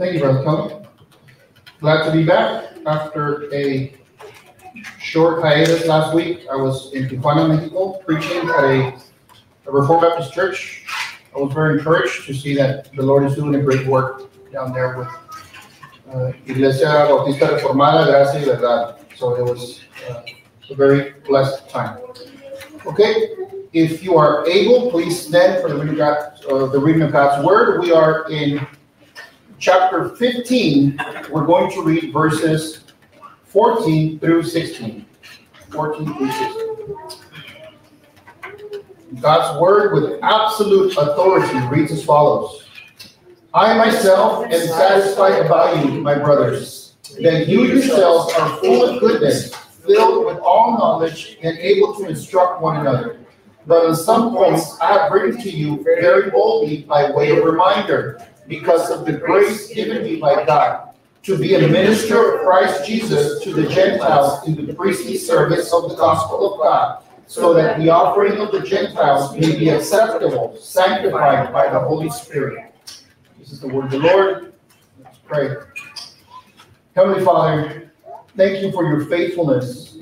Thank you, Brother Tony. Glad to be back after a short hiatus last week. I was in Tijuana, Mexico, preaching at a Reformed Baptist church. I was very encouraged to see that the Lord is doing a great work down there with Iglesia Bautista Reformada de verdad. So it was a very blessed time. Okay, if you are able, please stand for the reading of God's Word. We are in chapter 15. We're going to read verses 14 through 16. 14 through 16. God's Word with absolute authority reads as follows. I myself am satisfied about you, my brothers, that you yourselves are full of goodness, filled with all knowledge, and able to instruct one another. But on some points I have written to you very boldly by way of reminder, because of the grace given me by God, to be a minister of Christ Jesus to the Gentiles in the priestly service of the gospel of God, so that the offering of the Gentiles may be acceptable, sanctified by the Holy Spirit. This is the word of the Lord. Let's pray. Heavenly Father, thank you for your faithfulness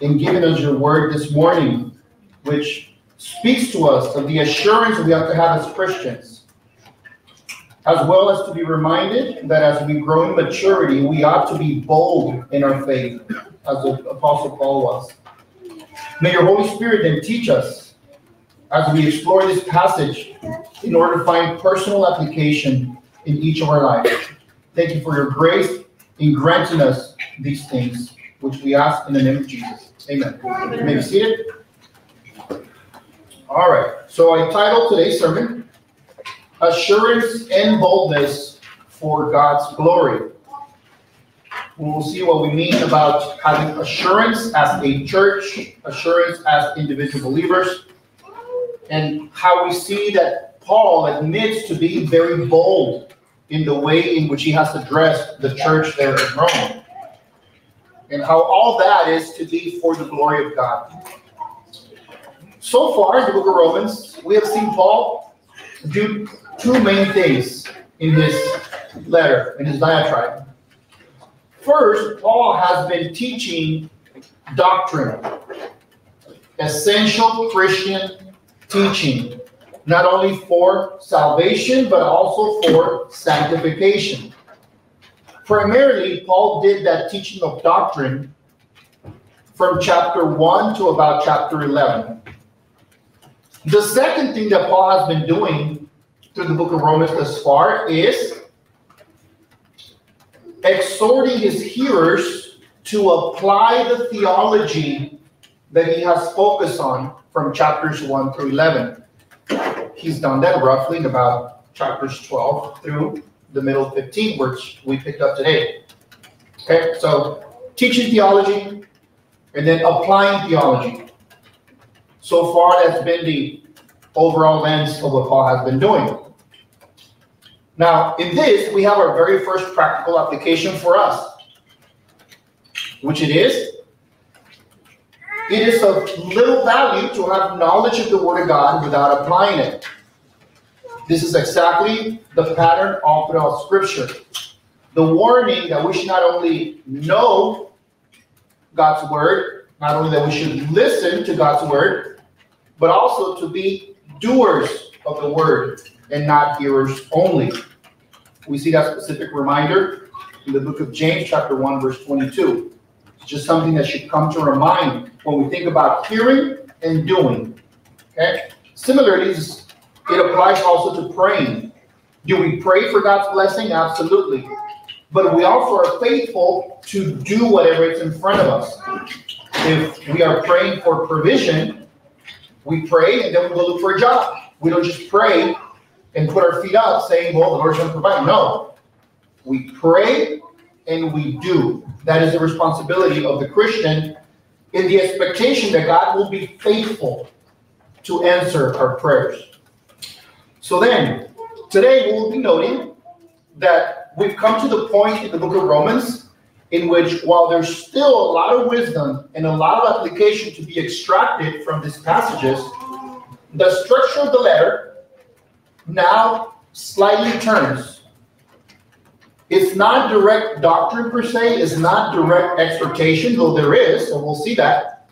in giving us your word this morning, which speaks to us of the assurance we have to have as Christians, as well as to be reminded that as we grow in maturity, we ought to be bold in our faith, as the Apostle Paul was. May your Holy Spirit then teach us as we explore this passage, in order to find personal application in each of our lives. Thank you for your grace in granting us these things, which we ask in the name of Jesus. Amen. You may be seated. All right. So I titled today's sermon, Assurance and Boldness for God's Glory. We will see what we mean about having assurance as a church, assurance as individual believers, and how we see that Paul admits to be very bold in the way in which he has addressed the church there in Rome, and how all that is to be for the glory of God. So far, in the book of Romans, we have seen Paul do two main things in his letter, in his diatribe. First, Paul has been teaching doctrine, essential Christian teaching, not only for salvation, but also for sanctification. Primarily, Paul did that teaching of doctrine from chapter 1 to about chapter 11. The second thing that Paul has been doing through the book of Romans thus far is exhorting his hearers to apply the theology that he has focused on from chapters 1 through 11. He's done that roughly in about chapters 12 through the middle 15, which we picked up today. Okay, so teaching theology and then applying theology. So far, that's been the overall lens of what Paul has been doing. Now, in this, we have our very first practical application for us, which it is, it is of little value to have knowledge of the Word of God without applying it. This is exactly the pattern all throughout Scripture. The warning that we should not only know God's Word, not only that we should listen to God's Word, but also to be doers of the Word and not hearers only. We see that specific reminder in the book of James, chapter 1, verse 22. Just something that should come to our mind when we think about hearing and doing. Okay. Similarly, it applies also to praying. Do we pray for God's blessing? Absolutely. But we also are faithful to do whatever is in front of us. If we are praying for provision, we pray and then we go look for a job. We don't just pray and put our feet up saying, well, the Lord's going to provide. No. We pray and we do. That is the responsibility of the Christian in the expectation that God will be faithful to answer our prayers. So then, today we'll be noting that we've come to the point in the book of Romans in which, while there's still a lot of wisdom and a lot of application to be extracted from these passages, the structure of the letter now slightly turns It's not direct doctrine per se. It's not direct exhortation, though there is, and we'll see that.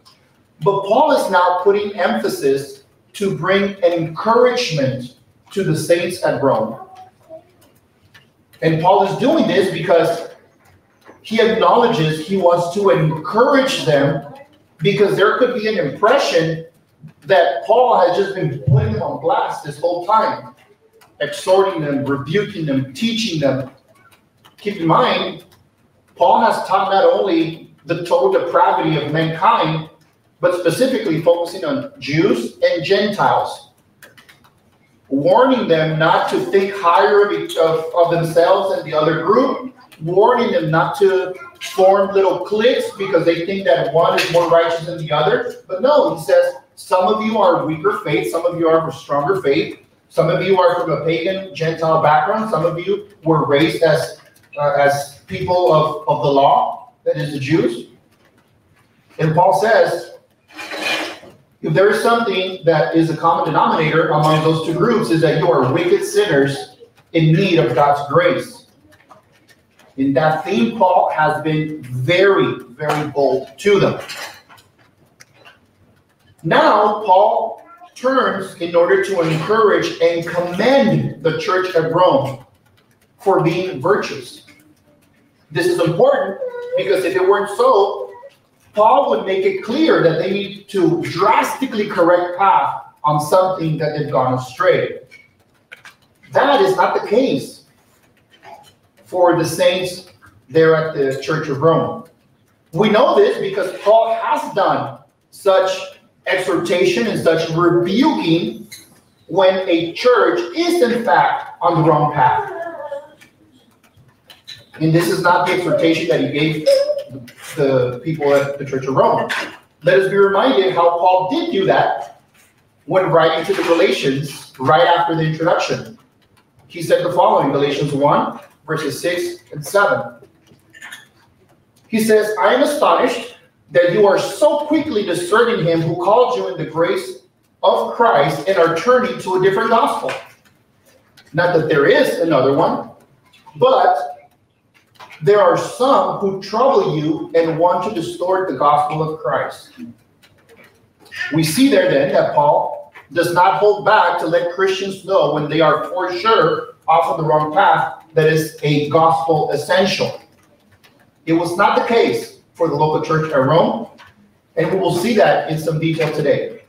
But Paul is now putting emphasis to bring an encouragement to the saints at Rome. And Paul is doing this because he acknowledges he wants to encourage them, because there could be an impression that Paul has just been putting them on blast this whole time, exhorting them, rebuking them, teaching them. Keep in mind, Paul has taught not only the total depravity of mankind, but specifically focusing on Jews and Gentiles, warning them not to think higher of themselves than the other group, warning them not to form little cliques because they think that one is more righteous than the other. But no, he says, some of you are of weaker faith, some of you are of stronger faith, some of you are from a pagan Gentile background, some of you were raised as people of the law, that is the Jews. And Paul says, if there is something that is a common denominator among those two groups, is that you are wicked sinners in need of God's grace. In that theme, Paul has been very, very bold to them. Now, Paul turns in order to encourage and commend the church at Rome for being virtuous. This is important because if it weren't so, Paul would make it clear that they need to drastically correct path on something that they've gone astray. That is not the case for the saints there at the Church of Rome. We know this because Paul has done such exhortation and such rebuking when a church is in fact on the wrong path. And this is not the exhortation that he gave the people at the Church of Rome. Let us be reminded how Paul did do that when writing to the Galatians right after the introduction. He said the following, Galatians 1, verses 6 and 7. He says, I am astonished that you are so quickly deserting him who called you in the grace of Christ and are turning to a different gospel. Not that there is another one, but there are some who trouble you and want to distort the gospel of Christ. We see there then that Paul does not hold back to let Christians know when they are for sure off on the wrong path that is a gospel essential. It was not the case for the local church at Rome, and we will see that in some detail today.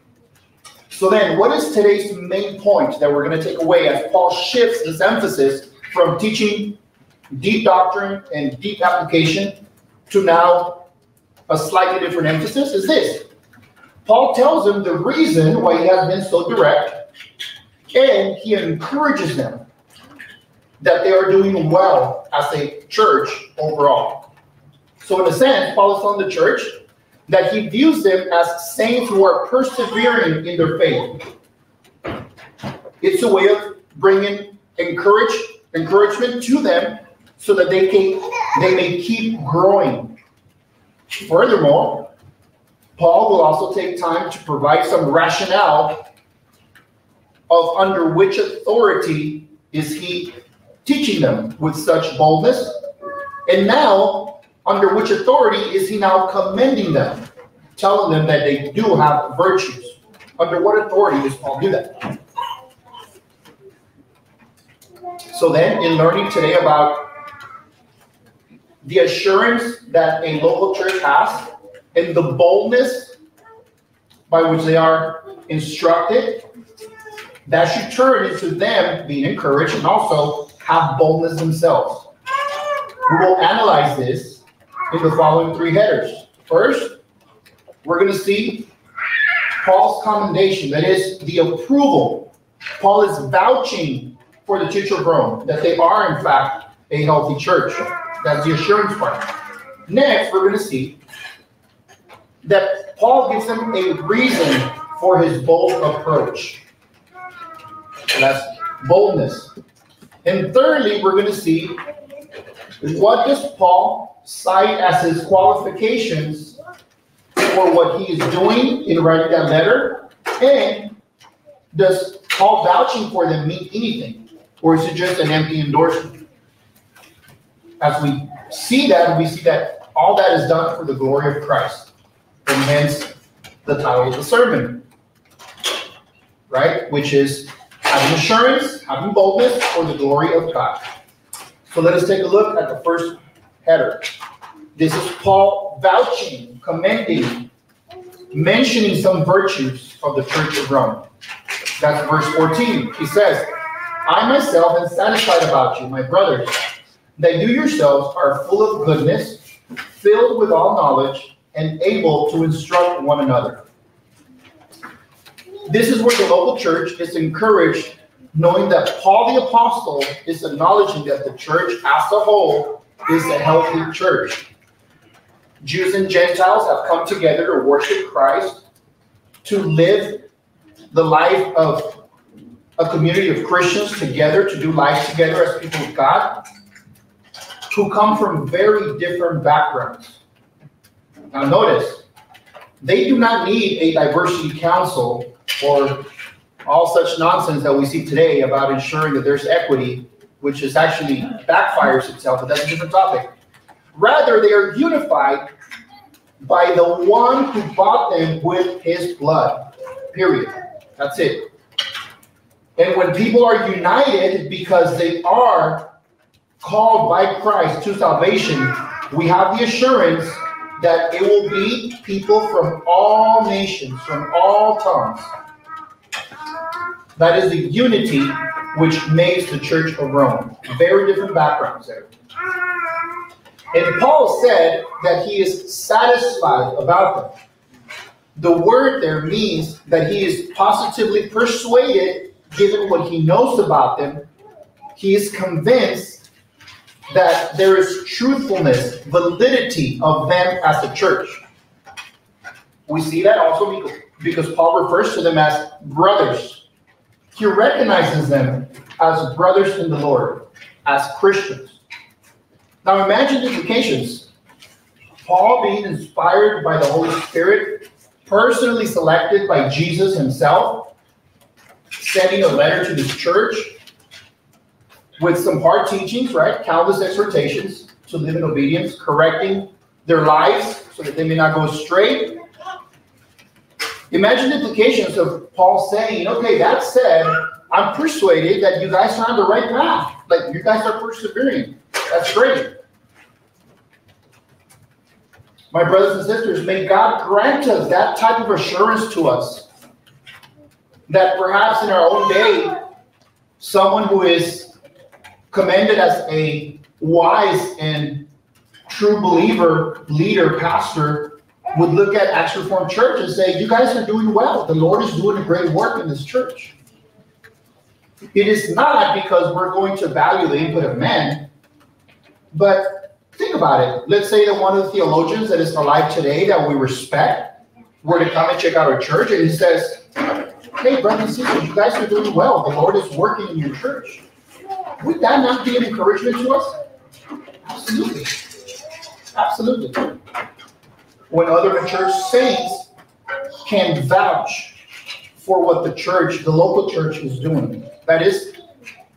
So then, what is today's main point that we're going to take away as Paul shifts his emphasis from teaching deep doctrine and deep application to now a slightly different emphasis? Is this: Paul tells them the reason why he has been so direct, and he encourages them that they are doing well as a church overall. So in a sense, Paul is telling the church that he views them as saints who are persevering in their faith. It's a way of bringing encouragement to them, so that they may keep growing. Furthermore, Paul will also take time to provide some rationale of under which authority is he teaching them with such boldness, and now under which authority is he now commending them, telling them that they do have virtues. Under what authority does Paul do that? So then, in learning today about the assurance that a local church has and the boldness by which they are instructed, that should turn into them being encouraged and also have boldness themselves. We will analyze this in the following three headers. First, we're going to see Paul's commendation, that is, the approval. Paul is vouching for the Church of Rome, that they are in fact a healthy church. That's the assurance part. Next, we're going to see that Paul gives them a reason for his bold approach. So that's boldness. And thirdly, we're going to see what does Paul cite as his qualifications for what he is doing in writing that letter, and does Paul vouching for them mean anything, or is it just an empty endorsement? as we see that all that is done for the glory of Christ. And hence the title of the sermon, right? Which is having assurance, having boldness for the glory of God. So let us take a look at the first header. This is Paul vouching, commending, mentioning some virtues of the Church of Rome. That's verse 14. He says, I myself am satisfied about you, my brothers, that you yourselves are full of goodness, filled with all knowledge, and able to instruct one another. This is where the local church is encouraged, knowing that Paul the Apostle is acknowledging that the church as a whole is a healthy church. Jews and Gentiles have come together to worship Christ, to live the life of a community of Christians together, to do life together as people of God, who come from very different backgrounds. Now notice, they do not need a diversity council or all such nonsense that we see today about ensuring that there's equity, which is actually backfires itself, but that's a different topic. Rather, they are unified by the one who bought them with his blood, period. That's it. And when people are united because they are called by Christ to salvation, we have the assurance that it will be people from all nations, from all tongues. That is the unity which makes the Church of Rome. Very different backgrounds there. And Paul said that he is satisfied about them. The word there means that he is positively persuaded, given what he knows about them. He is convinced that there is truthfulness, validity of them as a church. We see that also because Paul refers to them as brothers. He recognizes them as brothers in the Lord, as Christians. Now imagine the implications. Paul, being inspired by the Holy Spirit, personally selected by Jesus himself, sending a letter to this church with some hard teachings, right? Countless exhortations to live in obedience, correcting their lives so that they may not go astray. Imagine the implications of Paul saying, okay, that said, I'm persuaded that you guys are on the right path. Like, you guys are persevering. That's great. My brothers and sisters, may God grant us that type of assurance to us that perhaps in our own day, someone who is commended as a wise and true believer, leader, pastor, would look at Acts Reformed Church and say, you guys are doing well. The Lord is doing a great work in this church. It is not because we're going to value the input of men, but think about it. Let's say that one of the theologians that is alive today that we respect were to come and check out our church, and he says, hey, brothers and sisters, you guys are doing well. The Lord is working in your church. Would that not be an encouragement to us? Absolutely. Absolutely. When other church saints can vouch for what the church, the local church, is doing, that is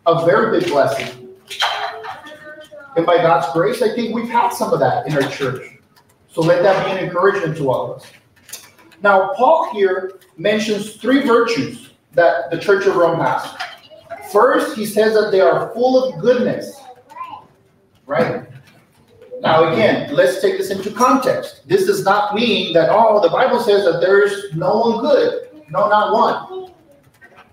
a very big blessing. And by God's grace, I think we've had some of that in our church. So let that be an encouragement to all of us. Now, Paul here mentions three virtues that the Church of Rome has. First, he says that they are full of goodness. Right? Now, again, let's take this into context. This does not mean that, oh, the Bible says that there is no one good. No, not one.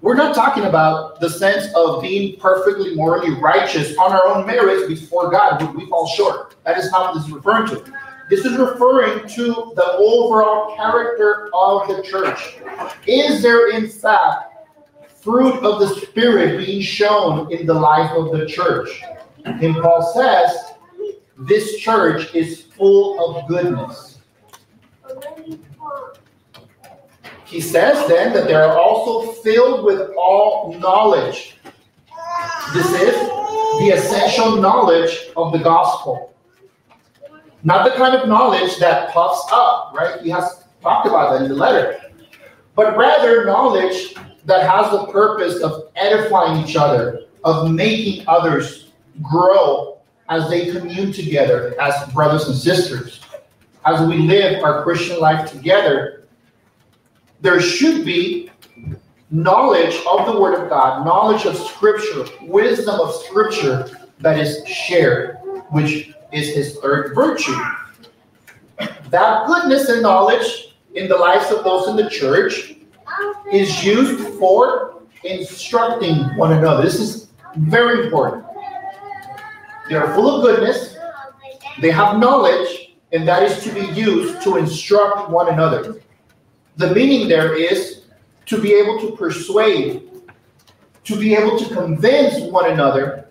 We're not talking about the sense of being perfectly morally righteous on our own merits before God, when we fall short. That is not what this is referring to. This is referring to the overall character of the church. Is there, in fact, fruit of the Spirit being shown in the life of the church? And Paul says, this church is full of goodness. He says then that they are also filled with all knowledge. This is the essential knowledge of the gospel. Not the kind of knowledge that puffs up, right? He has talked about that in the letter. But rather knowledge that has the purpose of edifying each other, of making others grow as they commune together as brothers and sisters, as we live our Christian life together, there should be knowledge of the Word of God, knowledge of Scripture, wisdom of Scripture that is shared, which is his third virtue. That goodness and knowledge in the lives of those in the church is used for instructing one another. This is very important. They are full of goodness, they have knowledge, and that is to be used to instruct one another. The meaning there is to be able to persuade, to be able to convince one another,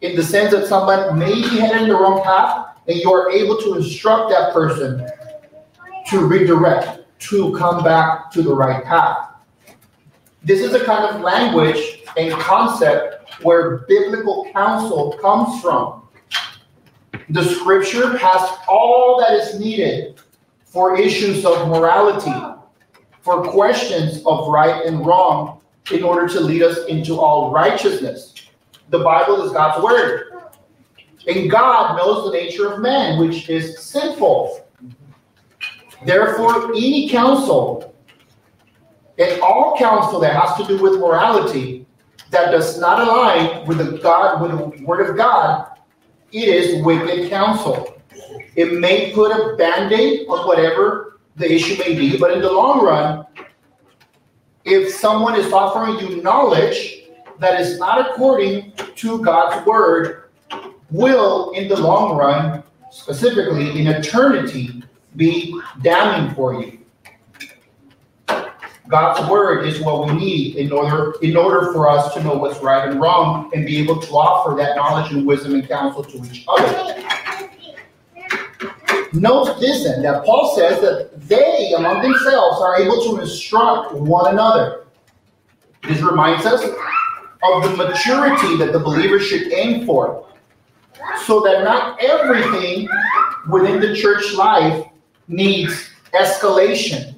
in the sense that someone may be headed in the wrong path, and you are able to instruct that person to redirect, to come back to the right path. This is the kind of language and concept where biblical counsel comes from. The Scripture has all that is needed for issues of morality, for questions of right and wrong, in order to lead us into all righteousness. The Bible is God's word. And God knows the nature of man, which is sinful. Therefore, any counsel, and all counsel that has to do with morality, that does not align with the word of God, it is wicked counsel. It may put a band-aid on whatever the issue may be, but in the long run, if someone is offering you knowledge that is not according to God's word, will in the long run, specifically in eternity, be damning for you. God's word is what we need in order for us to know what's right and wrong and be able to offer that knowledge and wisdom and counsel to each other. Note this, then, that Paul says that they among themselves are able to instruct one another. This reminds us of the maturity that the believer should aim for, so that not everything within the church life needs escalation.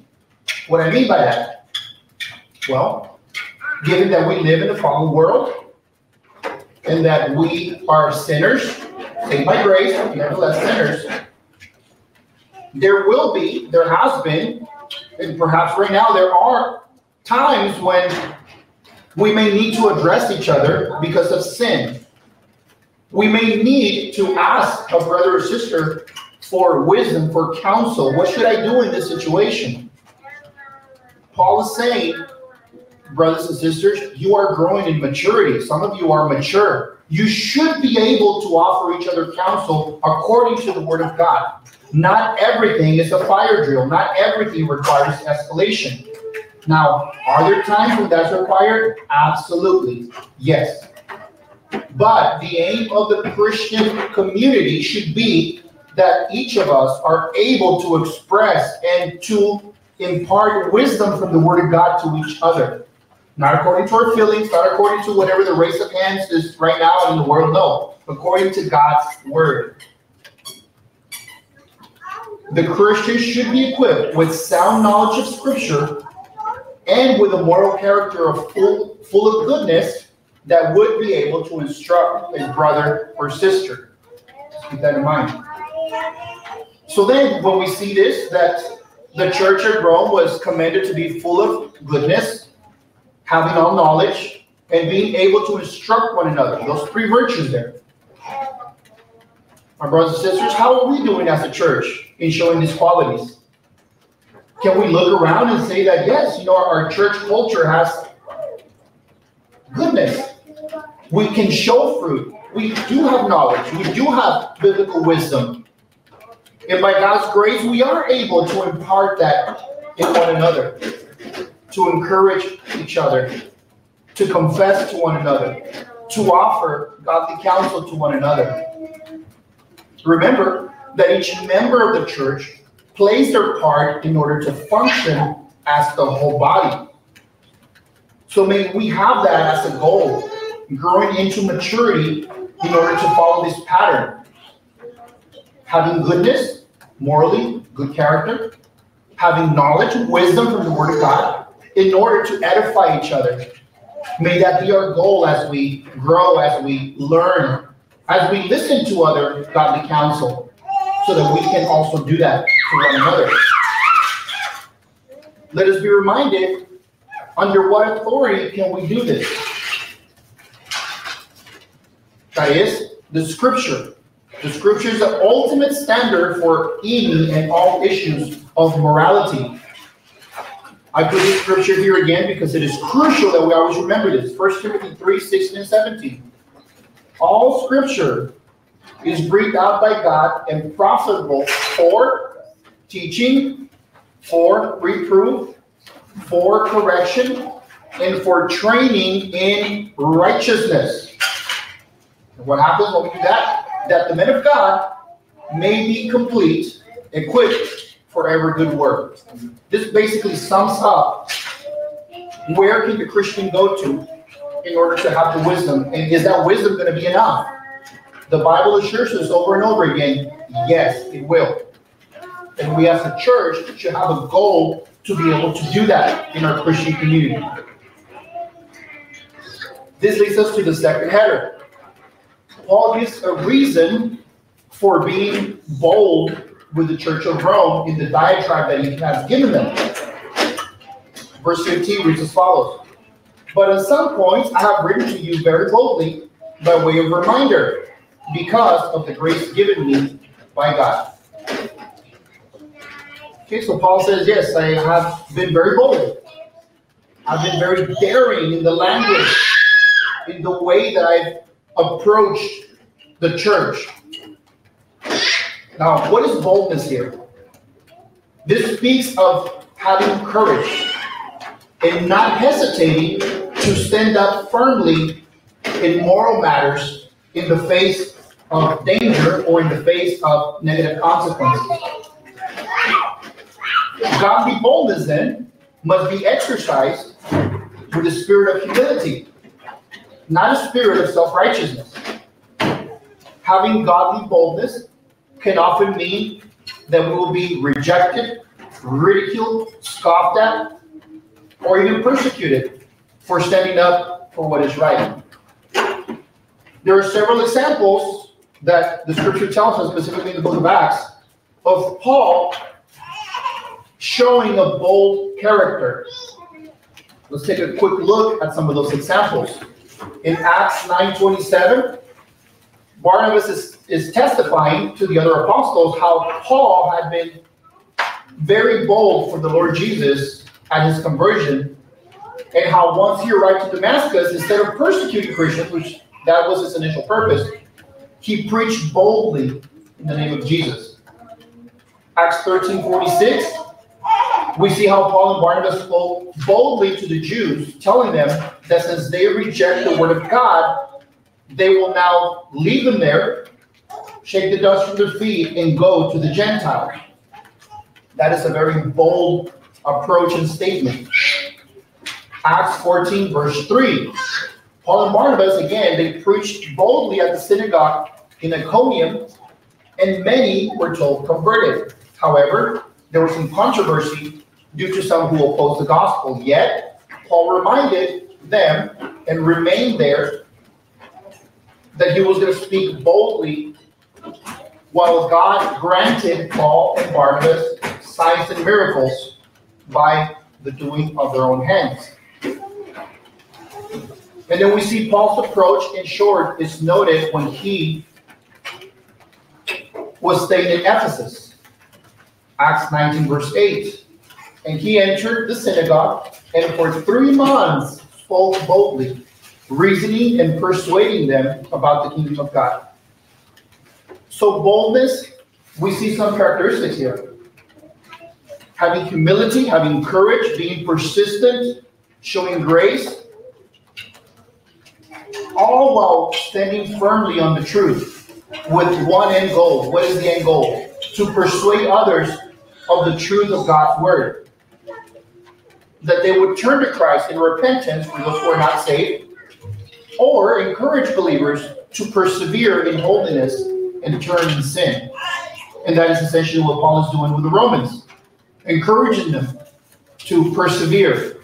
What I mean by that? Well, given that we live in a fallen world and that we are sinners, saved by grace, nevertheless sinners, there has been, and perhaps right now there are times when we may need to address each other because of sin. We may need to ask a brother or sister for wisdom, for counsel. What should I do in this situation? Paul is saying, brothers and sisters, you are growing in maturity. Some of you are mature. You should be able to offer each other counsel according to the Word of God. Not everything is a fire drill. Not everything requires escalation. Now, are there times when that's required? Absolutely, yes. But the aim of the Christian community should be that each of us are able to express and to impart wisdom from the Word of God to each other. Not according to our feelings, not according to whatever the race of hands is right now in the world, no. According to God's Word. The Christian should be equipped with sound knowledge of Scripture and with a moral character of full of goodness that would be able to instruct his brother or sister. Keep that in mind. So then when we see this, that the church at Rome was commanded to be full of goodness, having all knowledge, and being able to instruct one another. Those three virtues there. My brothers and sisters, how are we doing as a church in showing these qualities? Can we look around and say that, yes, our church culture has goodness. We can show fruit. We do have knowledge. We do have biblical wisdom. And by God's grace, we are able to impart that in one another, to encourage each other, to confess to one another, to offer godly counsel to one another. Remember that each member of the church plays their part in order to function as the whole body. So may we have that as a goal, growing into maturity in order to follow this pattern. Having goodness, morally, good character, having knowledge and wisdom from the Word of God in order to edify each other. May that be our goal as we grow, as we learn as we listen to other godly counsel, so that we can also do that to one another. Let us be reminded, under what authority can we do this? That is, the Scripture. The Scripture is the ultimate standard for any and all issues of morality. I put this Scripture here again because it is crucial that we always remember this. 1 Timothy 3, 16 and 17. All Scripture is breathed out by God and profitable for teaching, for reproof, for correction, and for training in righteousness. And what happens when we do that? That the men of God may be complete, equipped for every good work. This basically sums up where can the Christian go to in order to have the wisdom. And is that wisdom going to be enough? The Bible assures us over and over again, yes, it will. And we as a church should have a goal to be able to do that in our Christian community. This leads us to the second header. Paul gives a reason for being bold with the Church of Rome in the diatribe that he has given them. Verse 15 reads as follows. But at some points I have written to you very boldly by way of reminder, because of the grace given me by God. Okay, so Paul says, yes, I have been very bold. I've been very daring in the language, in the way that I've approached the church. Now, what is boldness here? This speaks of having courage and not hesitating to stand up firmly in moral matters in the face of danger or in the face of negative consequences. Godly boldness then must be exercised with a spirit of humility, not a spirit of self-righteousness. Having godly boldness can often mean that we will be rejected, ridiculed, scoffed at, or even persecuted for standing up for what is right. There are several examples that the Scripture tells us, specifically in the book of Acts, of Paul showing a bold character. Let's take a quick look at some of those examples. In Acts 9:27, Barnabas is testifying to the other apostles how Paul had been very bold for the Lord Jesus at his conversion, and how once he arrived to Damascus, instead of persecuting Christians, which that was his initial purpose, he preached boldly in the name of Jesus. Acts 13:46, we see how Paul and Barnabas spoke boldly to the Jews, telling them that since they reject the word of God, they will now leave them there, shake the dust from their feet, and go to the Gentiles. That is a very bold approach and statement. Acts 14:3. Paul and Barnabas, again, they preached boldly at the synagogue in Iconium, and many were told converted. However, there was some controversy due to some who opposed the gospel. Yet, Paul reminded them and remained there that he was going to speak boldly, while God granted Paul and Barnabas signs and miracles by the doing of their own hands. And then we see Paul's approach, in short, is noted when he was staying in Ephesus. Acts 19:8. And he entered the synagogue and for 3 months spoke boldly, reasoning and persuading them about the kingdom of God. So boldness, we see some characteristics here. Having humility, having courage, being persistent, showing grace, all while standing firmly on the truth with one end goal. What is the end goal? To persuade others of the truth of God's word, that they would turn to Christ in repentance for those who are not saved, or encourage believers to persevere in holiness and turn in sin. And that is essentially what Paul is doing with the Romans, encouraging them to persevere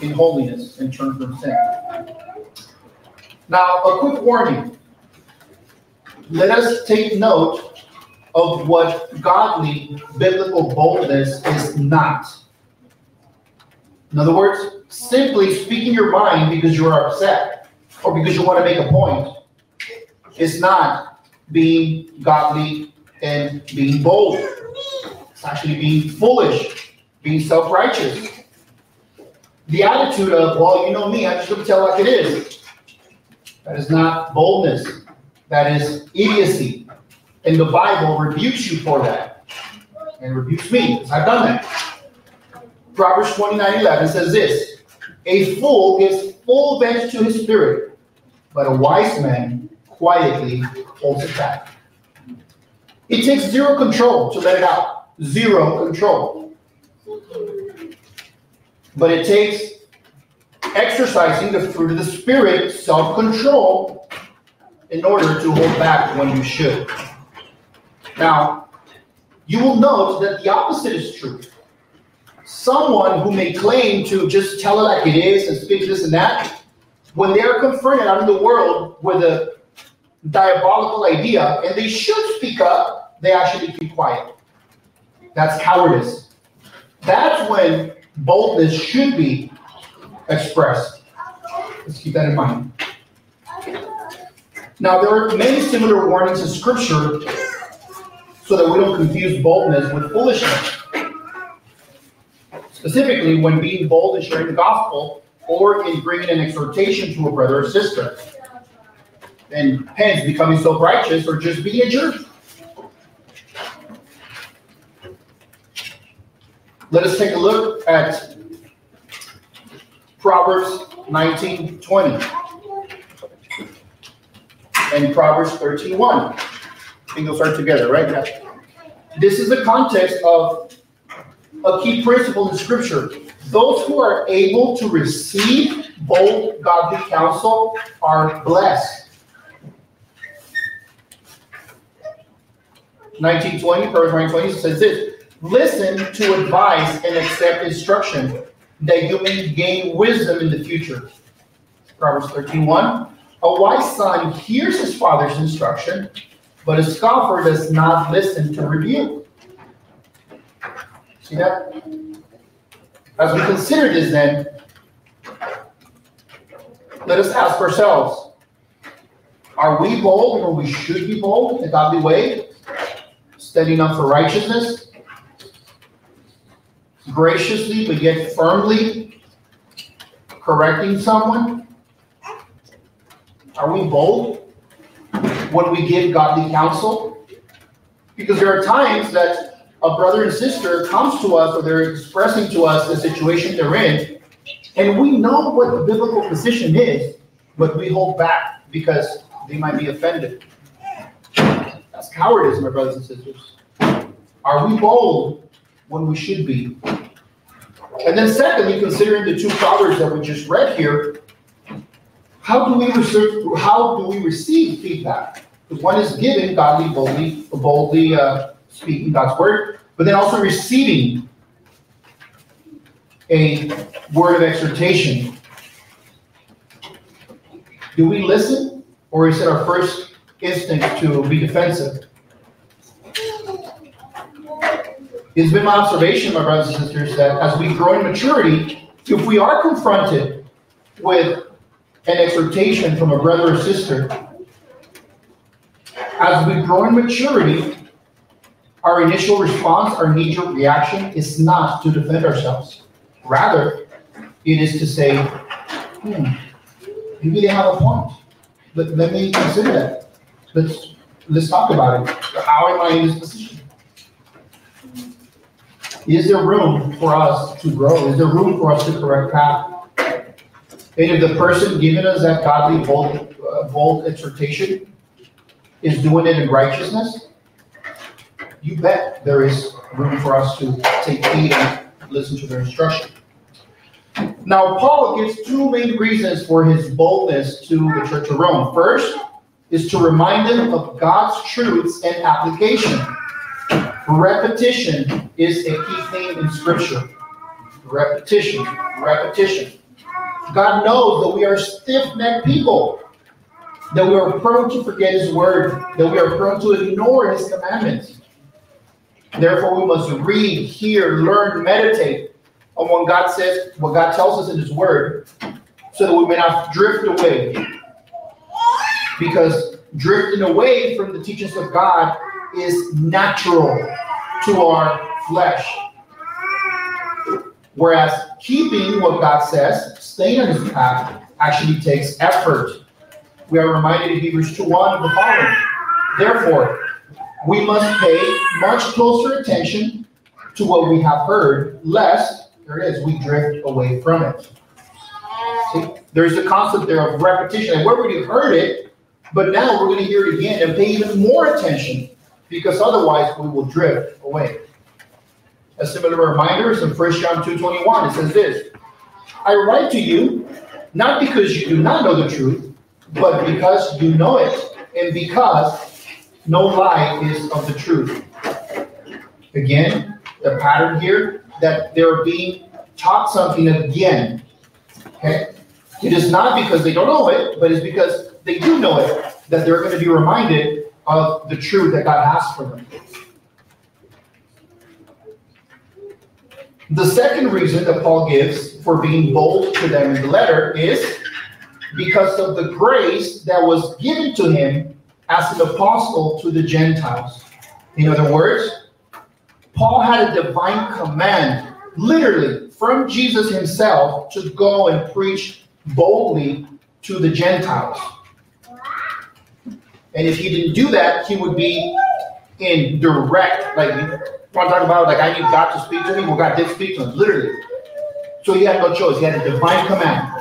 in holiness and turn from sin. Now, a quick warning. let us take note of what godly biblical boldness is not. In other words, simply speaking your mind because you are upset or because you want to make a point is not being godly and being bold. It's actually being foolish, being self-righteous. The attitude of, well, you know me, I'm just going to tell like it is. That is not boldness. That is idiocy. And the Bible rebukes you for that. And rebukes me, because I've done that. Proverbs 29:11 says this: a fool gives full vent to his spirit, but a wise man quietly holds it back. It takes zero control to let it out. Zero control. But it takes exercising the fruit of the Spirit, self-control, in order to hold back when you should. Now, you will note that the opposite is true. Someone who may claim to just tell it like it is and speak this and that, when they are confronted out in the world with a diabolical idea and they should speak up, they actually keep quiet. That's cowardice. That's when boldness should be expressed. Let's keep that in mind. Now, there are many similar warnings in Scripture so that we don't confuse boldness with foolishness. Specifically, when being bold in sharing the gospel or in bringing an exhortation to a brother or sister, and hence becoming self-righteous or just being a jerk. Let us take a look at Proverbs 19:20 and Proverbs 13:1. I think those are together, right? Yeah. This is the context of a key principle in Scripture. Those who are able to receive bold godly counsel are blessed. 19:20, Proverbs 19:20 says this: listen to advice and accept instruction, that you may gain wisdom in the future. Proverbs 13:1, a wise son hears his father's instruction, but a scoffer does not listen to rebuke. See that? As we consider this then, let us ask ourselves, are we bold or we should be bold in a godly way? Standing up for righteousness, graciously but yet firmly correcting someone? Are we bold when we give godly counsel? Because there are times that a brother and sister comes to us or they're expressing to us the situation they're in, and we know what the biblical position is, but we hold back because they might be offended. That's cowardice, my brothers and sisters. Are we bold when we should be? And then secondly, considering the two proverbs that we just read here, how do we receive feedback? Because one is giving godly, boldly speaking God's word, but then also receiving a word of exhortation. Do we listen, or is it our first instinct to be defensive? It's been my observation, my brothers and sisters, that as we grow in maturity, if we are confronted with an exhortation from a brother or sister, as we grow in maturity, our initial response, our knee-jerk reaction, is not to defend ourselves. Rather, it is to say, maybe they have a point. Let me consider that. Let's talk about it. How am I in this position? Is there room for us to grow? Is there room for us to correct path? And if the person giving us that godly, bold exhortation is doing it in righteousness, you bet there is room for us to take heed and listen to their instruction. Now, Paul gives two main reasons for his boldness to the Church of Rome. First, is to remind them of God's truths and application. Repetition is a key thing in Scripture. Repetition. God knows that we are stiff-necked people. that we are prone to forget his word, that we are prone to ignore his commandments. Therefore, we must read, hear, learn, meditate on what God says, what God tells us in his word, so that we may not drift away. Because drifting away from the teachings of God is natural to our flesh. Whereas keeping what God says, staying on his path, actually takes effort. We are reminded in Hebrews 2:1 of the following. Therefore, we must pay much closer attention to what we have heard, lest, there it is, we drift away from it. See, there's the concept there of repetition. And we've already heard it, but now we're going to hear it again and pay even more attention, because otherwise we will drift away. A similar reminder is in 1 John 2:21. It says this, I write to you, not because you do not know the truth, but because you know it, and because no lie is of the truth. Again, the pattern here, that they're being taught something again. Okay? It is not because they don't know it, but it's because they do know it, that they're going to be reminded of the truth that God has for them. The second reason that Paul gives for being bold to them in the letter is because of the grace that was given to him as an apostle to the Gentiles. In other words, Paul had a divine command, literally from Jesus himself, to go and preach boldly to the Gentiles. And if he didn't do that, he would be in direct, I'm talking about, I need God to speak to me. Well, God did speak to him, literally. So he had no choice. He had a divine command.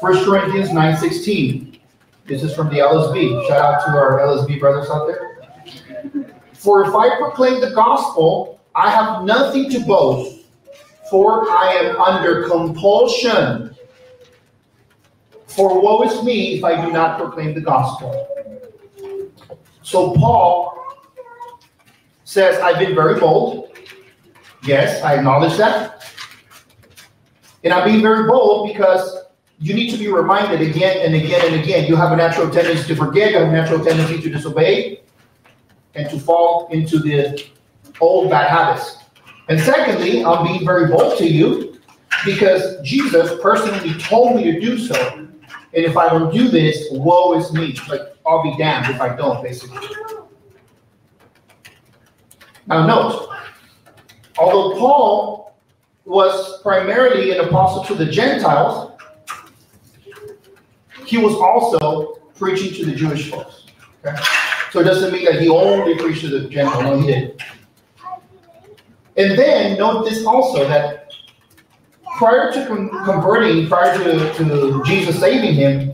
1 Corinthians 9:16. This is from the LSB. Shout out to our LSB brothers out there. For if I proclaim the gospel, I have nothing to boast, for I am under compulsion. For woe is me if I do not proclaim the gospel. So Paul says, I've been very bold. Yes, I acknowledge that. And I'm being very bold because you need to be reminded again and again and again. You have a natural tendency to forget. You have a natural tendency to disobey and to fall into the old bad habits. And secondly, I'm being very bold to you because Jesus personally told me to do so. And if I don't do this, woe is me. I'll be damned if I don't, basically. Now note, although Paul was primarily an apostle to the Gentiles, he was also preaching to the Jewish folks. Okay? So it doesn't mean that he only preached to the Gentiles. No, he didn't. And then note this also, that prior to converting, prior to Jesus saving him,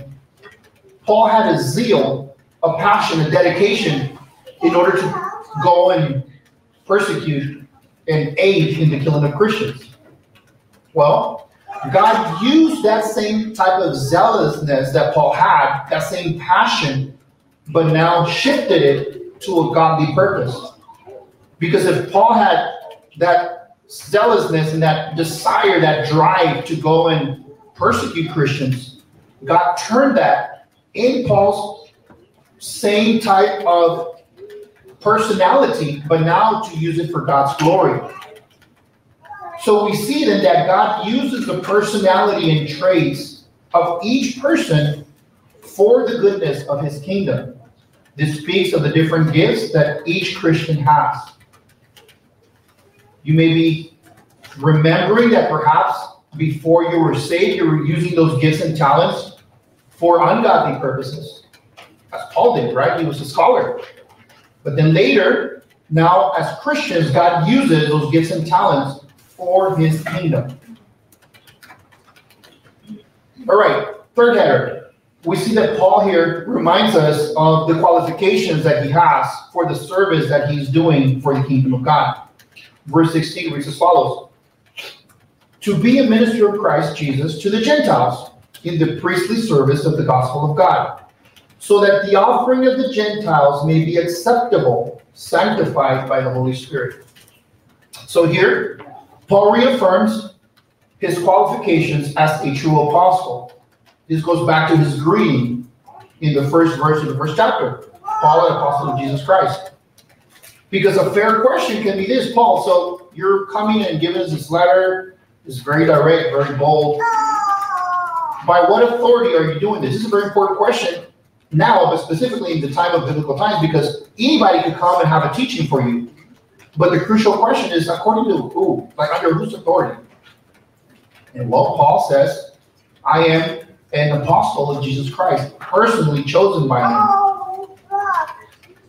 Paul had a zeal, a passion, a dedication in order to go and persecute and aid in the killing of Christians. Well, God used that same type of zealousness that Paul had, that same passion, but now shifted it to a godly purpose. Because if Paul had that zealousness and that desire, that drive to go and persecute Christians, God turned that in Paul's same type of personality, but now to use it for God's glory. So we see then that God uses the personality and traits of each person for the goodness of his kingdom. This speaks of the different gifts that each Christian has. You may be remembering that perhaps before you were saved, you were using those gifts and talents for ungodly purposes. As Paul did, right? He was a scholar. But then later, now as Christians, God uses those gifts and talents for his kingdom. All right, third header. We see that Paul here reminds us of the qualifications that he has for the service that he's doing for the kingdom of God. Verse 16 reads as follows. To be a minister of Christ Jesus to the Gentiles in the priestly service of the gospel of God, so that the offering of the Gentiles may be acceptable, sanctified by the Holy Spirit. So here, Paul reaffirms his qualifications as a true apostle. This goes back to his greeting. in the first verse of the first chapter, Paul, an apostle of Jesus Christ. Because a fair question can be this, Paul, so you're coming and giving us this letter, it's very direct, very bold. By what authority are you doing this? This is a very important question now, but specifically in the time of biblical times, because anybody could come and have a teaching for you. But the crucial question is, according to who? Like, under whose authority? And well, Paul says, I am an apostle of Jesus Christ, personally chosen by him.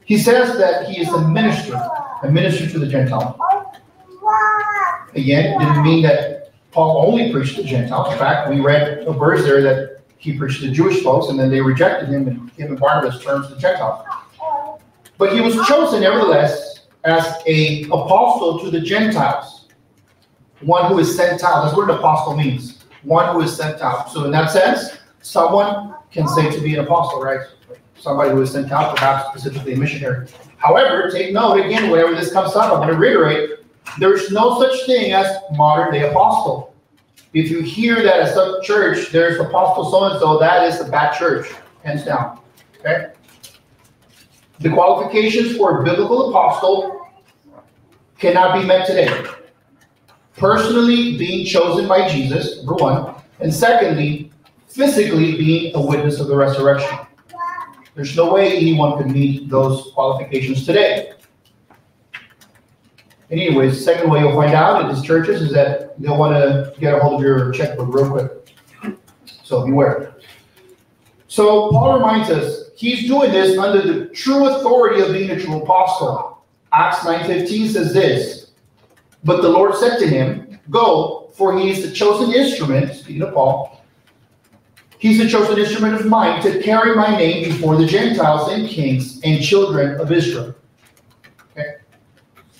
He says that he is a minister to the Gentile. Again, it didn't mean that Paul only preached to Gentiles. In fact, we read a verse there that he preached to Jewish folks, and then they rejected him and gave him Barnabas terms to Gentiles. But he was chosen, nevertheless, as an apostle to the Gentiles, one who is sent out. That's what an apostle means. One who is sent out. So in that sense, someone can say to be an apostle, right? Somebody who is sent out, perhaps specifically a missionary. However, take note, again, whenever this comes up, I'm going to reiterate, there's no such thing as modern-day apostle. If you hear that at some church, there's apostle so-and-so, that is a bad church, hands down, okay? The qualifications for a biblical apostle cannot be met today. Personally being chosen by Jesus, number one, and secondly, physically being a witness of the resurrection. There's no way anyone could meet those qualifications today. Anyways, the second way you'll find out at these churches is that they'll want to get a hold of your checkbook real quick. So beware. So Paul reminds us, he's doing this under the true authority of being a true apostle. Acts 9:15 says this, but the Lord said to him, go, for he is the chosen instrument, speaking of Paul, he's the chosen instrument of mine to carry my name before the Gentiles and kings and children of Israel. Okay?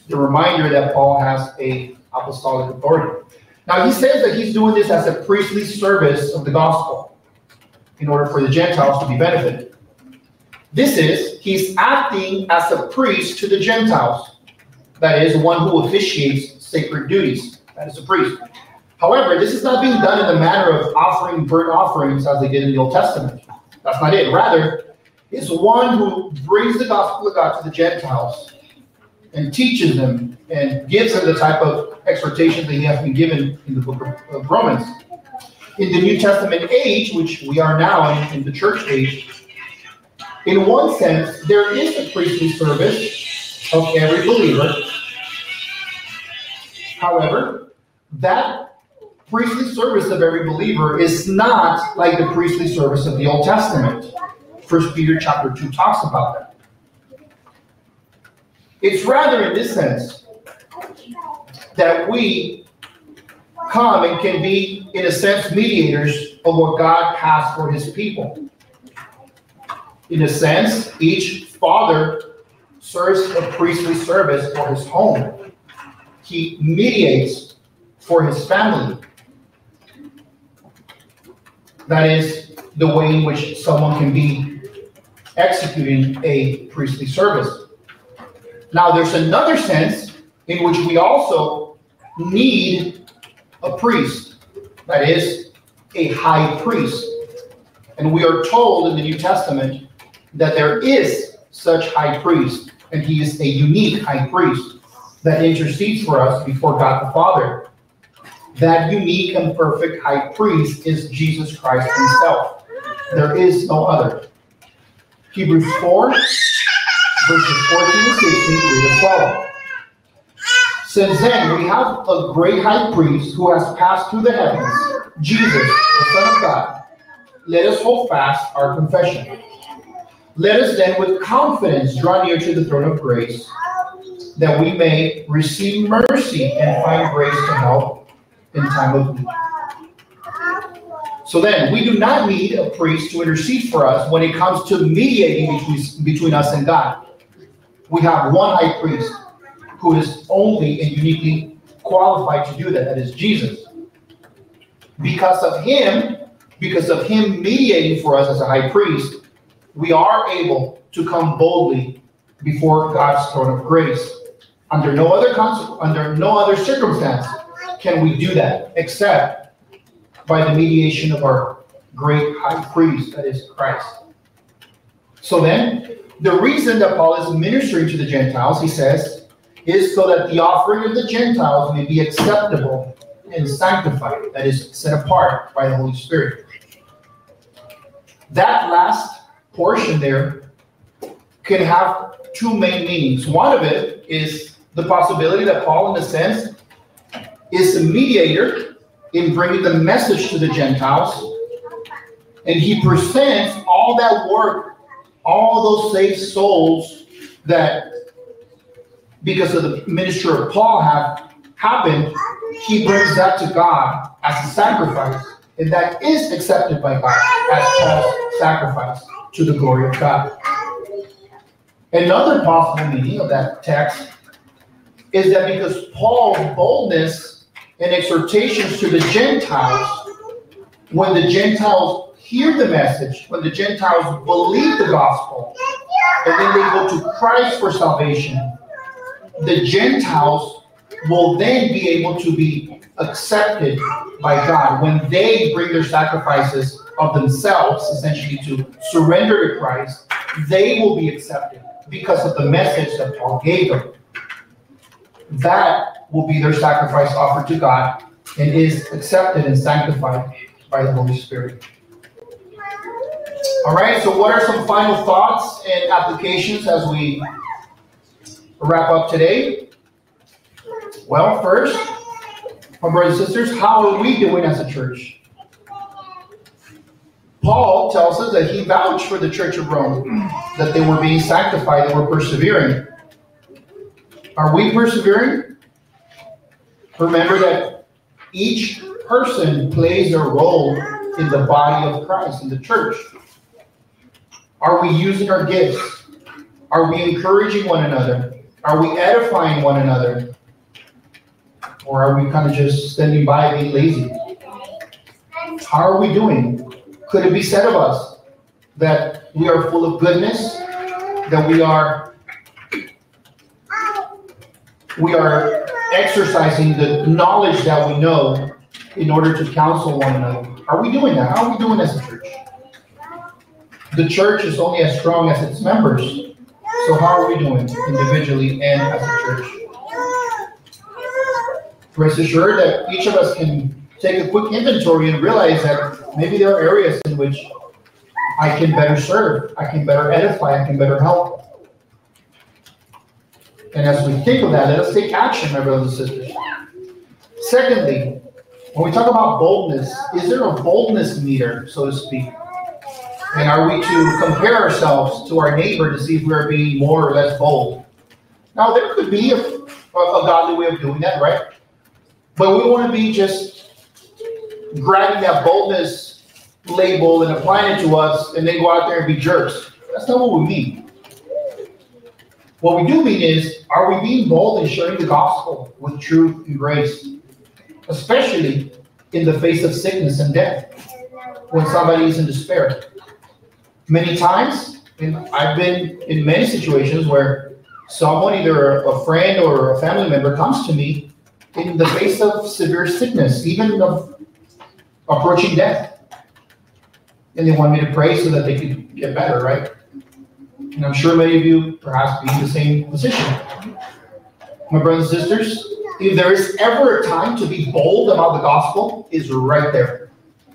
The reminder that Paul has an apostolic authority. Now he says that he's doing this as a priestly service of the gospel in order for the Gentiles to be benefited. This is, he's acting as a priest to the Gentiles. That is, one who officiates sacred duties. That is a priest. However, this is not being done in the manner of offering burnt offerings as they did in the Old Testament. That's not it. Rather, it's one who brings the gospel of God to the Gentiles and teaches them and gives them the type of exhortation that he has been given in the book of Romans. In the New Testament age, which we are now in the church age, in one sense, there is a priestly service of every believer. However, that priestly service of every believer is not like the priestly service of the Old Testament. 1 Peter chapter 2 talks about that. It's rather in this sense that we come and can be, in a sense, mediators of what God has for his people. In a sense, each father serves a priestly service for his home. He mediates for his family. That is the way in which someone can be executing a priestly service. Now, there's another sense in which we also need a priest, that is, a high priest. And we are told in the New Testament that there is such high priest, and he is a unique high priest that intercedes for us before God the Father. That unique and perfect high priest is Jesus Christ himself. There is no other. Hebrews 4, verses 14 and 16 read as follows. Since then, we have a great high priest who has passed through the heavens, Jesus, the Son of God. Let us hold fast our confession. Let us then with confidence draw near to the throne of grace, that we may receive mercy and find grace to help in time of need. So then, we do not need a priest to intercede for us when it comes to mediating between us and God. We have one high priest who is only and uniquely qualified to do that, that is Jesus. Because of him mediating for us as a high priest, we are able to come boldly before God's throne of grace. Under no other circumstance can we do that, except by the mediation of our great high priest, that is Christ. So then, the reason that Paul is ministering to the Gentiles, he says, is so that the offering of the Gentiles may be acceptable and sanctified, that is, set apart by the Holy Spirit. That last portion there can have two main meanings. One of it is the possibility that Paul, in a sense, is the mediator in bringing the message to the Gentiles, and he presents all that work, all those saved souls that, because of the ministry of Paul, have happened, he brings that to God as a sacrifice, and that is accepted by God as Paul's sacrifice to the glory of God. Another possible meaning of that text is that because Paul's boldness and exhortations to the Gentiles, when the Gentiles hear the message, when the Gentiles believe the gospel, and then they go to Christ for salvation, the Gentiles will then be able to be accepted by God when they bring their sacrifices of themselves, essentially to surrender to Christ. They will be accepted because of the message that Paul gave them. That will be their sacrifice offered to God and is accepted and sanctified by the Holy Spirit. All right, so what are some final thoughts and applications as we wrap up today? Well, first, my brothers and sisters, how are we doing as a church? Paul tells us that he vouched for the church of Rome, that they were being sanctified, they were persevering. Are we persevering? Remember that each person plays a role in the body of Christ, in the church. Are we using our gifts? Are we encouraging one another? Are we edifying one another? Or are we kind of just standing by being lazy? How are we doing? Could it be said of us that we are full of goodness, that we are exercising the knowledge that we know in order to counsel one another? Are we doing that? How are we doing as a church? The church is only as strong as its members. So how are we doing individually and as a church? Rest assured that each of us can take a quick inventory and realize that maybe there are areas in which I can better serve, I can better edify, I can better help. And as we think of that, let us take action, my brothers and sisters. Secondly, when we talk about boldness, is there a boldness meter, so to speak? And are we to compare ourselves to our neighbor to see if we're being more or less bold? Now, there could be a godly way of doing that, right? But we want to be just grabbing that boldness label and applying it to us and then go out there and be jerks. That's not what we mean. What we do mean is, are we being bold in sharing the gospel with truth and grace, especially in the face of sickness and death, when somebody is in despair? Many times, and I've been in many situations where someone, either a friend or a family member, comes to me in the face of severe sickness, even of approaching death, and they want me to pray so that they could get better, right? And I'm sure many of you perhaps be in the same position. My brothers and sisters, if there is ever a time to be bold about the gospel, it's right there.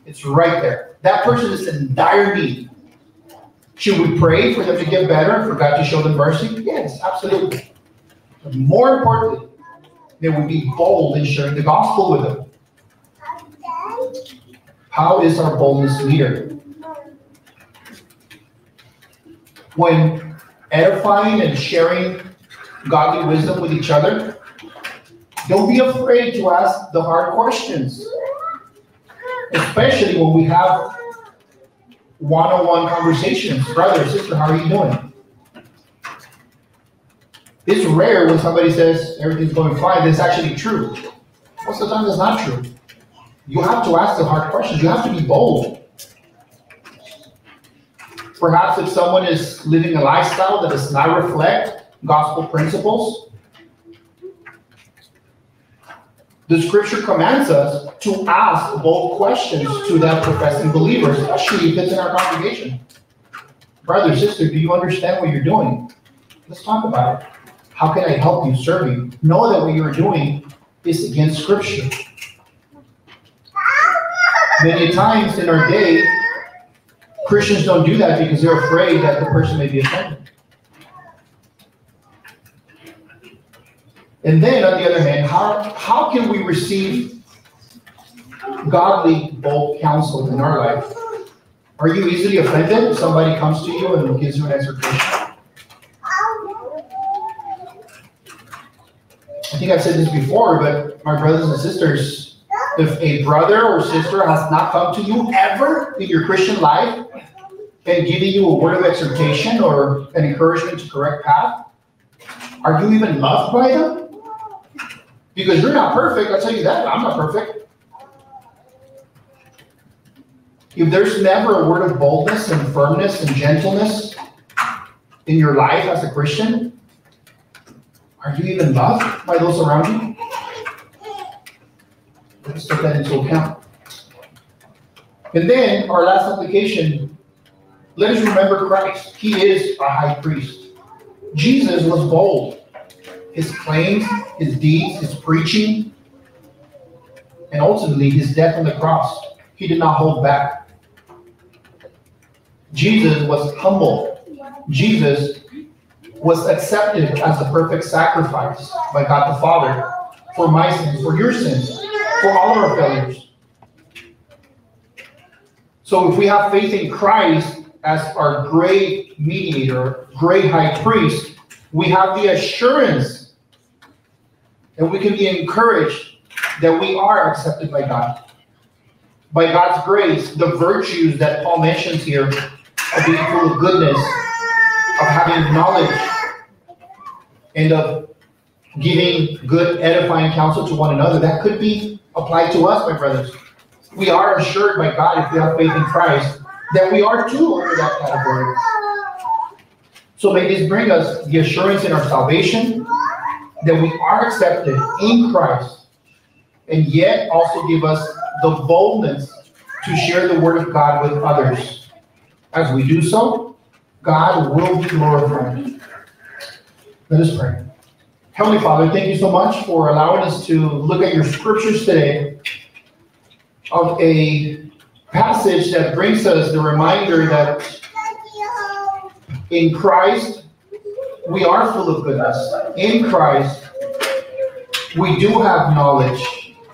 It's right there. That person is in dire need. Should we pray for them to get better and for God to show them mercy? Yes, absolutely. But more importantly, they would be bold in sharing the gospel with them. How is our boldness leader? When edifying and sharing godly wisdom with each other, don't be afraid to ask the hard questions, especially when we have one-on-one conversations. Brother, sister, how are you doing? It's rare when somebody says everything's going fine. That's actually true. Most of the time, that's not true. You have to ask the hard questions. You have to be bold. Perhaps if someone is living a lifestyle that does not reflect gospel principles, the scripture commands us to ask bold questions to that professing believer, especially if it's in our congregation. brother, sister, do you understand what you're doing? Let's talk about it. How can I help you, serve you? Know that what you're doing is against Scripture. Many times in our day, Christians don't do that because they're afraid that the person may be offended. And then, on the other hand, how can we receive godly, bold counsel in our life? Are you easily offended if somebody comes to you and gives you an exhortation? I think I've said this before, but my brothers and sisters, if a brother or sister has not come to you ever in your Christian life and giving you a word of exhortation or an encouragement to correct path, are you even loved by them? Because you're not perfect, I'll tell you that, I'm not perfect. If there's never a word of boldness and firmness and gentleness in your life as a Christian, are you even loved by those around you? Let's take that into account. And then, our last application, let us remember Christ. He is our high priest. Jesus was bold. His claims, his deeds, his preaching, and ultimately his death on the cross. He did not hold back. Jesus was humble. Jesus was accepted as the perfect sacrifice by God the Father for my sins, for your sins, for all our failures. So if we have faith in Christ as our great mediator, great high priest, we have the assurance and we can be encouraged that we are accepted by God. By God's grace, the virtues that Paul mentions here of being full of goodness, of having knowledge, and of giving good edifying counsel to one another. That could be applied to us, my brothers. We are assured by God, if we have faith in Christ, that we are too under that category. So may this bring us the assurance in our salvation, that we are accepted in Christ, and yet also give us the boldness to share the word of God with others. As we do so, God will be glorified. Let us pray. Heavenly Father, thank you so much for allowing us to look at your scriptures today of a passage that brings us the reminder that in Christ, we are full of goodness. In Christ, we do have knowledge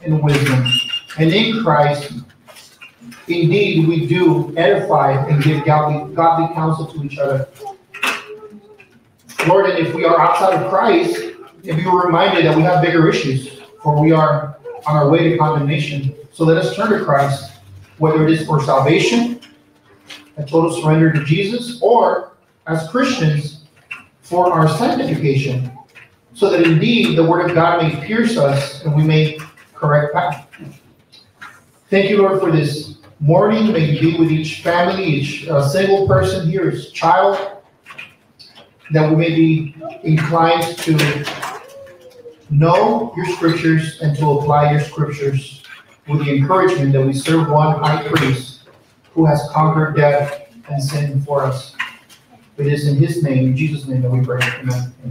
and wisdom. And in Christ, indeed, we do edify and give godly counsel to each other. Lord, and if we are outside of Christ, if we were reminded that we have bigger issues, for we are on our way to condemnation. So let us turn to Christ, whether it is for salvation, a total surrender to Jesus, or as Christians, for our sanctification, so that indeed the word of God may pierce us and we may correct path. Thank you, Lord, for this morning. May you be with each family, each single person here, each child, that we may be inclined to know your scriptures and to apply your scriptures with the encouragement that we serve one high priest who has conquered death and sin for us. It is in his name, in Jesus' name, that we pray. Amen.